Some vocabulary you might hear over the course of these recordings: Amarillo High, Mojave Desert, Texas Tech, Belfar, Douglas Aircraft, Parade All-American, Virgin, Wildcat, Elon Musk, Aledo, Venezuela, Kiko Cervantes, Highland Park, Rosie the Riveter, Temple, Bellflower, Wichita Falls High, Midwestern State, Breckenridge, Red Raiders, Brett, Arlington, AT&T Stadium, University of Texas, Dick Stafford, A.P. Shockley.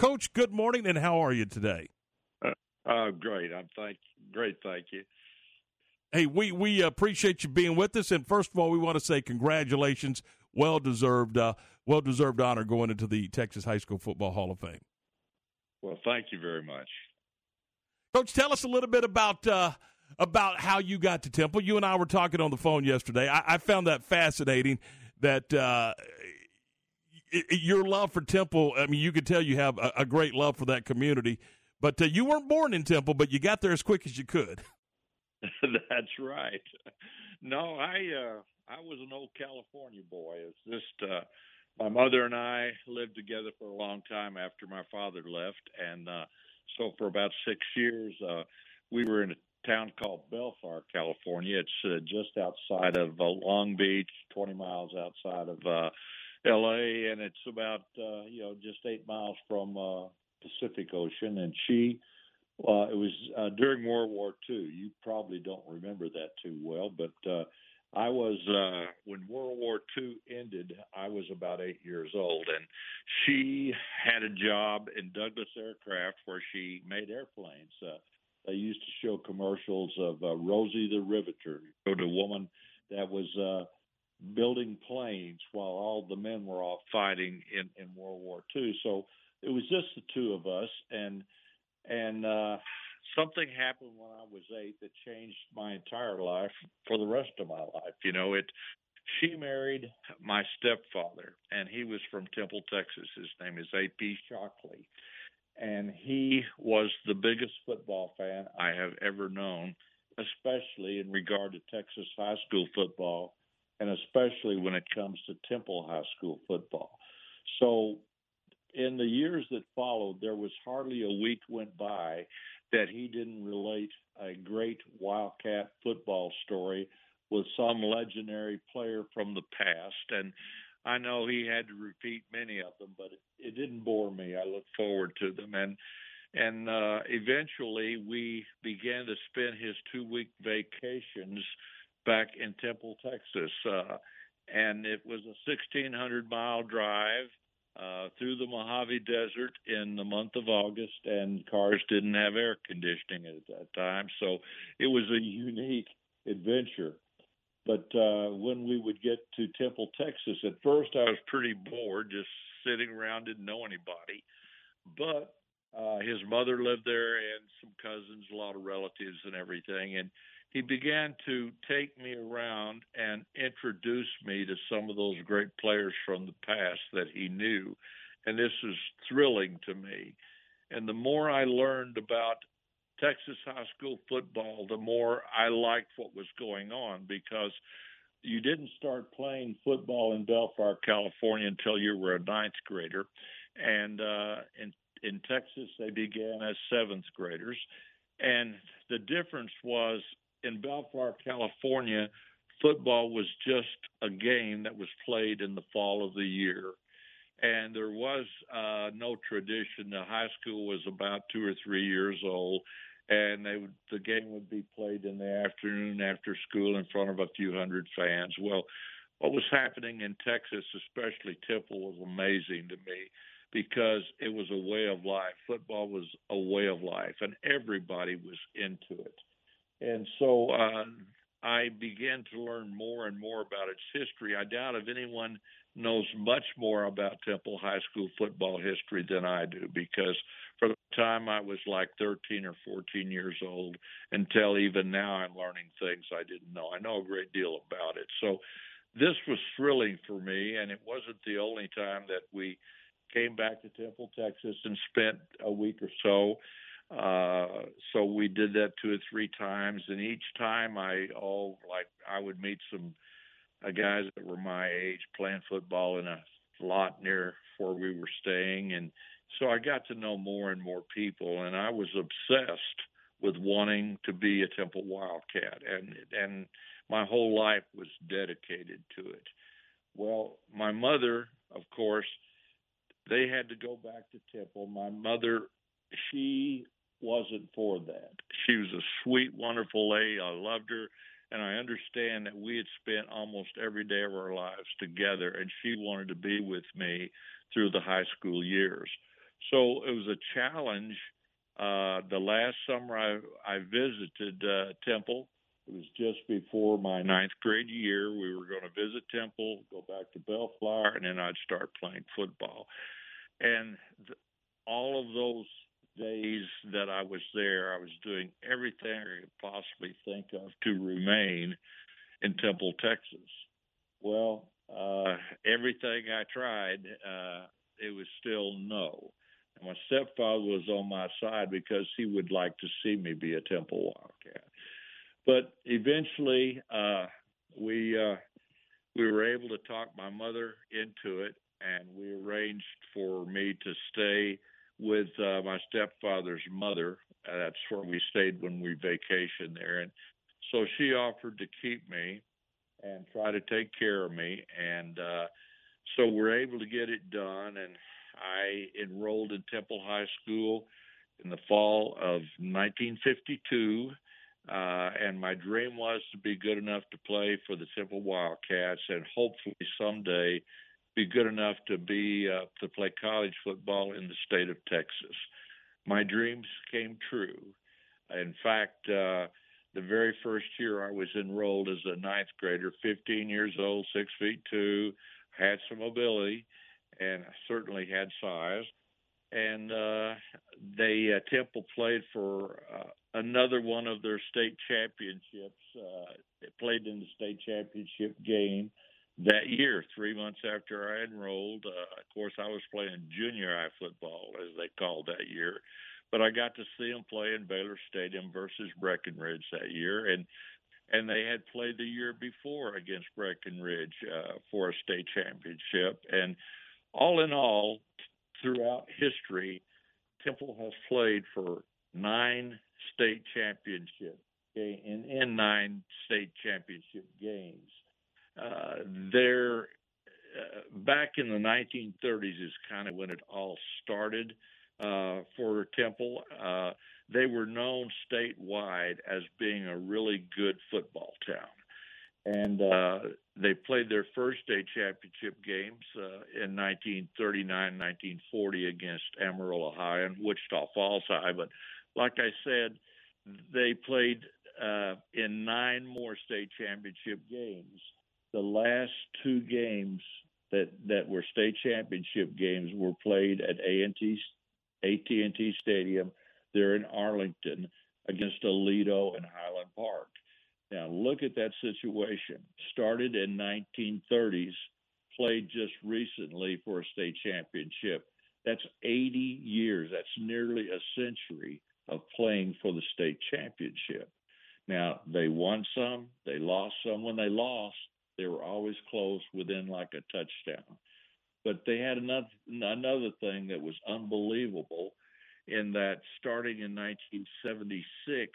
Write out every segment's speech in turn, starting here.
Coach, good morning, and how are you today? Great. Thank you. Hey, we appreciate you being with us, and first of all, we want to say congratulations. Well-deserved honor going into the Texas High School Football Hall of Fame. Well, thank you very much. Coach, tell us a little bit about how you got to Temple. You and I were talking on the phone yesterday. I found that fascinating, that your love for Temple, I mean, you could tell you have a great love for that community. But you weren't born in Temple, but you got there as quick as you could. That's right. No, I was an old California boy. It's just my mother and I lived together for a long time after my father left, and so for about 6 years we were in a town called Belfar, California. It's just outside of Long Beach, 20 miles outside of L.A., and it's about just 8 miles from Pacific Ocean. And it was during World War II. You probably don't remember that too well, but I was, when World War II ended, I was about 8 years old, and she had a job in Douglas Aircraft where she made airplanes. They used to show commercials of Rosie the Riveter, a woman that was building planes while all the men were off fighting in World War II. So it was just the two of us, and something happened when I was 8 that changed my entire life for the rest of my life. You know, she married my stepfather, and he was from Temple, Texas. His name is A.P. Shockley, and he was the biggest football fan I have ever known, especially in regard to Texas high school football, and especially when it comes to Temple high school football. So in the years that followed, there was hardly a week went by that he didn't relate a great Wildcat football story with some legendary player from the past. And I know he had to repeat many of them, but it didn't bore me. I looked forward to them. And eventually we began to spend his 2-week vacations back in Temple, Texas. And it was a 1,600-mile drive through the Mojave Desert in the month of August, and cars didn't have air conditioning at that time, so it was a unique adventure. But when we would get to Temple, Texas, at first I was pretty bored, just sitting around, didn't know anybody. But his mother lived there and some cousins, a lot of relatives and everything, and he began to take me around and introduce me to some of those great players from the past that he knew. And this was thrilling to me. And the more I learned about Texas high school football, the more I liked what was going on, because you didn't start playing football in Belfar, California until you were a 9th grader. And in Texas, they began as 7th graders. And the difference was, in Belfar, California, football was just a game that was played in the fall of the year. And there was no tradition. The high school was about 2 or 3 years old, and the game would be played in the afternoon after school in front of a few hundred fans. Well, what was happening in Texas, especially Temple, was amazing to me, because it was a way of life. Football was a way of life, and everybody was into it. And so I began to learn more and more about its history. I doubt if anyone knows much more about Temple high school football history than I do, because from the time I was like 13 or 14 years old until even now, I'm learning things I didn't know. I know a great deal about it. So this was thrilling for me, and it wasn't the only time that we came back to Temple, Texas, and spent a week or so. So we did that 2 or 3 times, and each time I would meet some guys that were my age playing football in a lot near where we were staying, and so I got to know more and more people, and I was obsessed with wanting to be a Temple Wildcat, and my whole life was dedicated to it. Well, my mother, of course, they had to go back to Temple. My mother, she wasn't for that. She was a sweet, wonderful lady. I loved her, and I understand that we had spent almost every day of our lives together, and she wanted to be with me through the high school years. So it was a challenge. The last summer I visited Temple. It was just before my ninth grade year. We were going to visit Temple, go back to Bellflower, and then I'd start playing football. And all of those days that I was there, I was doing everything I could possibly think of to remain in Temple, Texas. Well, everything I tried, it was still no. And my stepfather was on my side because he would like to see me be a Temple Wildcat. But eventually, we were able to talk my mother into it, and we arranged for me to stay with my stepfather's mother. That's where we stayed when we vacationed there. And so she offered to keep me and try to take care of me. And so we're able to get it done. And I enrolled in Temple High School in the fall of 1952. And my dream was to be good enough to play for the Temple Wildcats and hopefully someday be good enough to play college football in the state of Texas. My dreams came true. In fact, the very first year I was enrolled as a ninth grader, 15 years old, 6'2", had some mobility, and I certainly had size. And they Temple played for another one of their state championships. They played in the state championship game that year, 3 months after I enrolled. Of course, I was playing junior high football, as they called that year. But I got to see them play in Baylor Stadium versus Breckenridge that year. And they had played the year before against Breckenridge for a state championship. And all in all, throughout history, Temple has played for nine state championships, okay, in nine state championship games. Back in the 1930s is kind of when it all started for Temple. They were known statewide as being a really good football town. And they played their first state championship games in 1939, 1940 against Amarillo High and Wichita Falls High. But like I said, they played in nine more state championship games. The last two games that were state championship games were played at AT&T Stadium there in Arlington against Aledo and Highland Park. Now, look at that situation. Started in 1930s, played just recently for a state championship. That's 80 years. That's nearly a century of playing for the state championship. Now, they won some. They lost some. When they lost, they were always close within like a touchdown. But they had another thing that was unbelievable in that starting in 1976,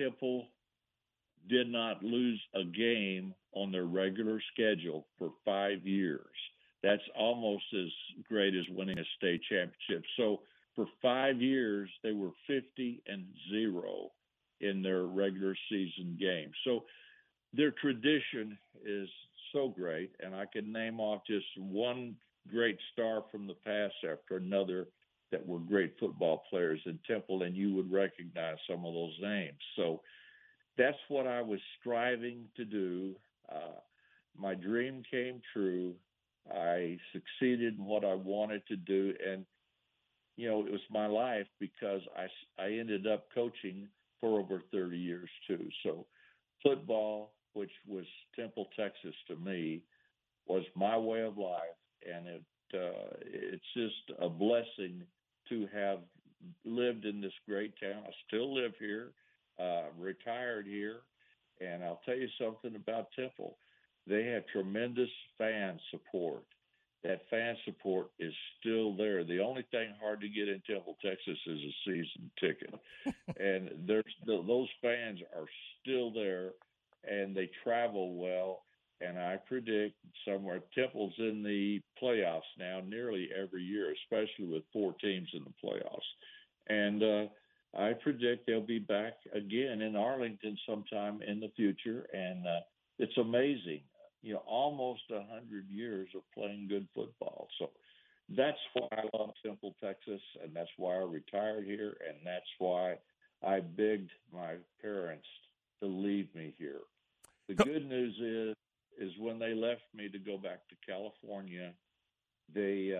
Temple did not lose a game on their regular schedule for 5 years. That's almost as great as winning a state championship. So for 5 years, they were 50-0 in their regular season game. So their tradition is so great, and I can name off just one great star from the past after another that were great football players in Temple, and you would recognize some of those names. So that's what I was striving to do. My dream came true. I succeeded in what I wanted to do, and, you know, it was my life because I ended up coaching for over 30 years, too. So football, which was Temple, Texas to me, was my way of life, and it's just a blessing to have lived in this great town. I still live here, retired here, and I'll tell you something about Temple. They have tremendous fan support. That fan support is still there. The only thing hard to get in Temple, Texas is a season ticket. And those fans are still there, and they travel well. And I predict somewhere Temple's in the playoffs now nearly every year, especially with four teams in the playoffs. And I predict they'll be back again in Arlington sometime in the future. And it's amazing. You know, almost 100 years of playing good football. So That's why I love Temple, Texas, and that's why I retired here, and that's why I begged my parents to leave me here. The good news is when they left me to go back to California, they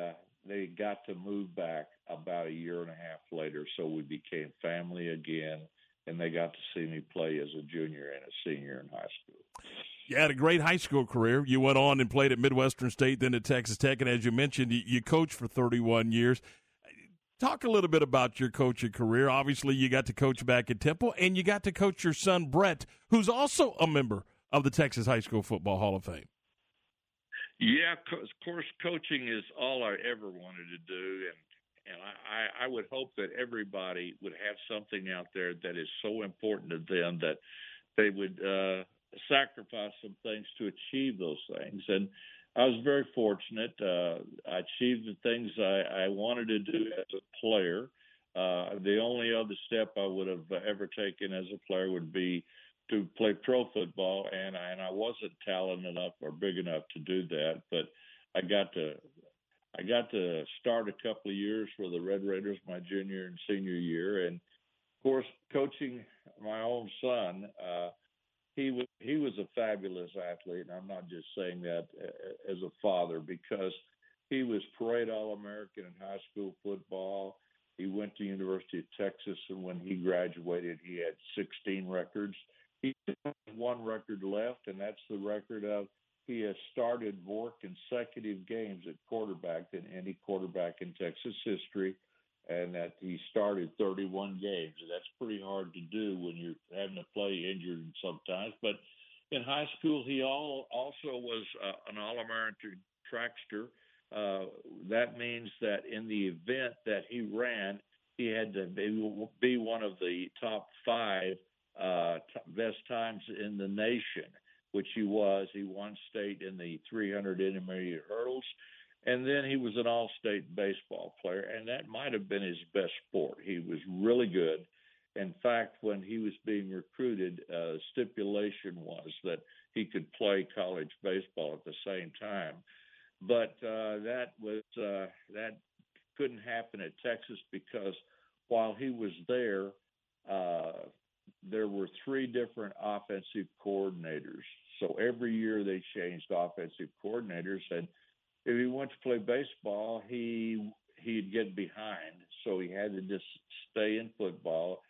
got to move back about a year and a half later, so we became family again, and they got to see me play as a junior and a senior in high school. You had a great high school career. You went on and played at Midwestern State, then at Texas Tech, and as you mentioned, you coached for 31 years. Talk a little bit about your coaching career. Obviously, you got to coach back at Temple, and you got to coach your son, Brett, who's also a member of the Texas High School Football Hall of Fame. Yeah, of course, coaching is all I ever wanted to do, and I would hope that everybody would have something out there that is so important to them that they would sacrifice some things to achieve those things. And I was very fortunate. I achieved the things I wanted to do as a player. The only other step I would have ever taken as a player would be to play pro football, and I wasn't talented enough or big enough to do that. But I got to start a couple of years for the Red Raiders my junior and senior year, and of course coaching my own son. He was a fabulous athlete, and I'm not just saying that as a father, because he was Parade All-American in high school football. He went to University of Texas, and when he graduated, he had 16 records. He has one record left, and that's the record of he has started more consecutive games at quarterback than any quarterback in Texas history, and that he started 31 games. That's pretty hard to do when you're having to play injured sometimes. But in high school, he also was an All-American trackster. That means that in the event that he ran, he had to be one of the top five best times in the nation, which he was. He won state in the 300 intermediate hurdles. And then he was an all-state baseball player, and that might have been his best sport. He was really good. In fact, when he was being recruited, stipulation was that he could play college baseball at the same time. But that couldn't happen at Texas, because while he was there, there were three different offensive coordinators. So every year they changed offensive coordinators, and if he went to play baseball, he'd get behind, so he had to just stay in football.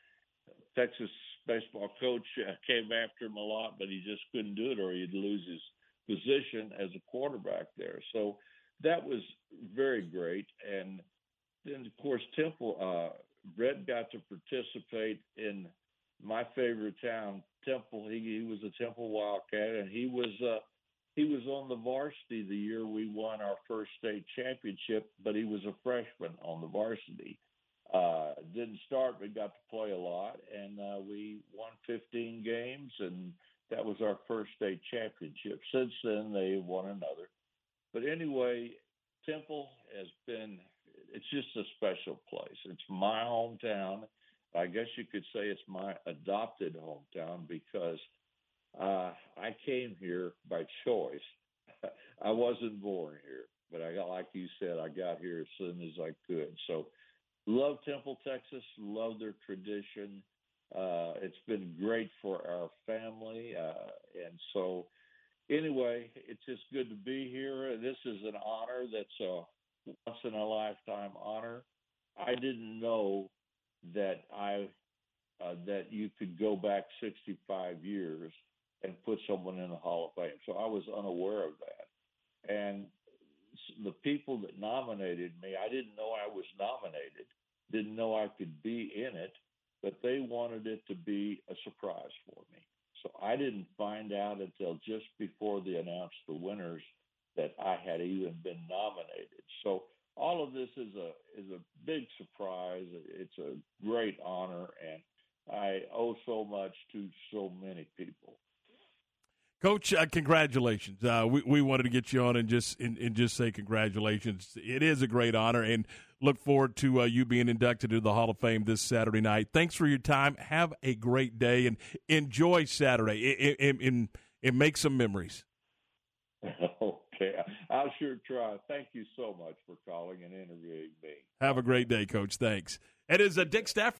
Texas baseball coach came after him a lot, but he just couldn't do it, or he'd lose his position as a quarterback there. So that was very great. And then, of course, Temple, Brett got to participate in my favorite town, Temple. He was a Temple Wildcat, and he was on the varsity the year we won our first state championship, but he was a freshman on the varsity. Didn't start, but got to play a lot, and we won 15 games, and that was our first state championship. Since then, they won another. But anyway, Temple has been – it's just a special place. It's my hometown. I guess you could say it's my adopted hometown, because – I came here by choice. I wasn't born here, but I got, like you said, I got here as soon as I could. So love Temple, Texas, love their tradition. It's been great for our family. And so anyway, it's just good to be here. This is an honor that's a once-in-a-lifetime honor. I didn't know that that you could go back 65 years and put someone in the Hall of Fame. So I was unaware of that. And the people that nominated me, I didn't know I was nominated, didn't know I could be in it, but they wanted it to be a surprise for me. So I didn't find out until just before they announced the winners that I had even been nominated. So all of this is a big surprise. It's a great honor, and I owe so much to so many people. Coach, congratulations. We wanted to get you on and just say congratulations. It is a great honor, and look forward to you being inducted to the Hall of Fame this Saturday night. Thanks for your time. Have a great day, and enjoy Saturday and make some memories. Okay. I'll sure try. Thank you so much for calling and interviewing me. Have a great day, Coach. Thanks. It is Dick Stafford.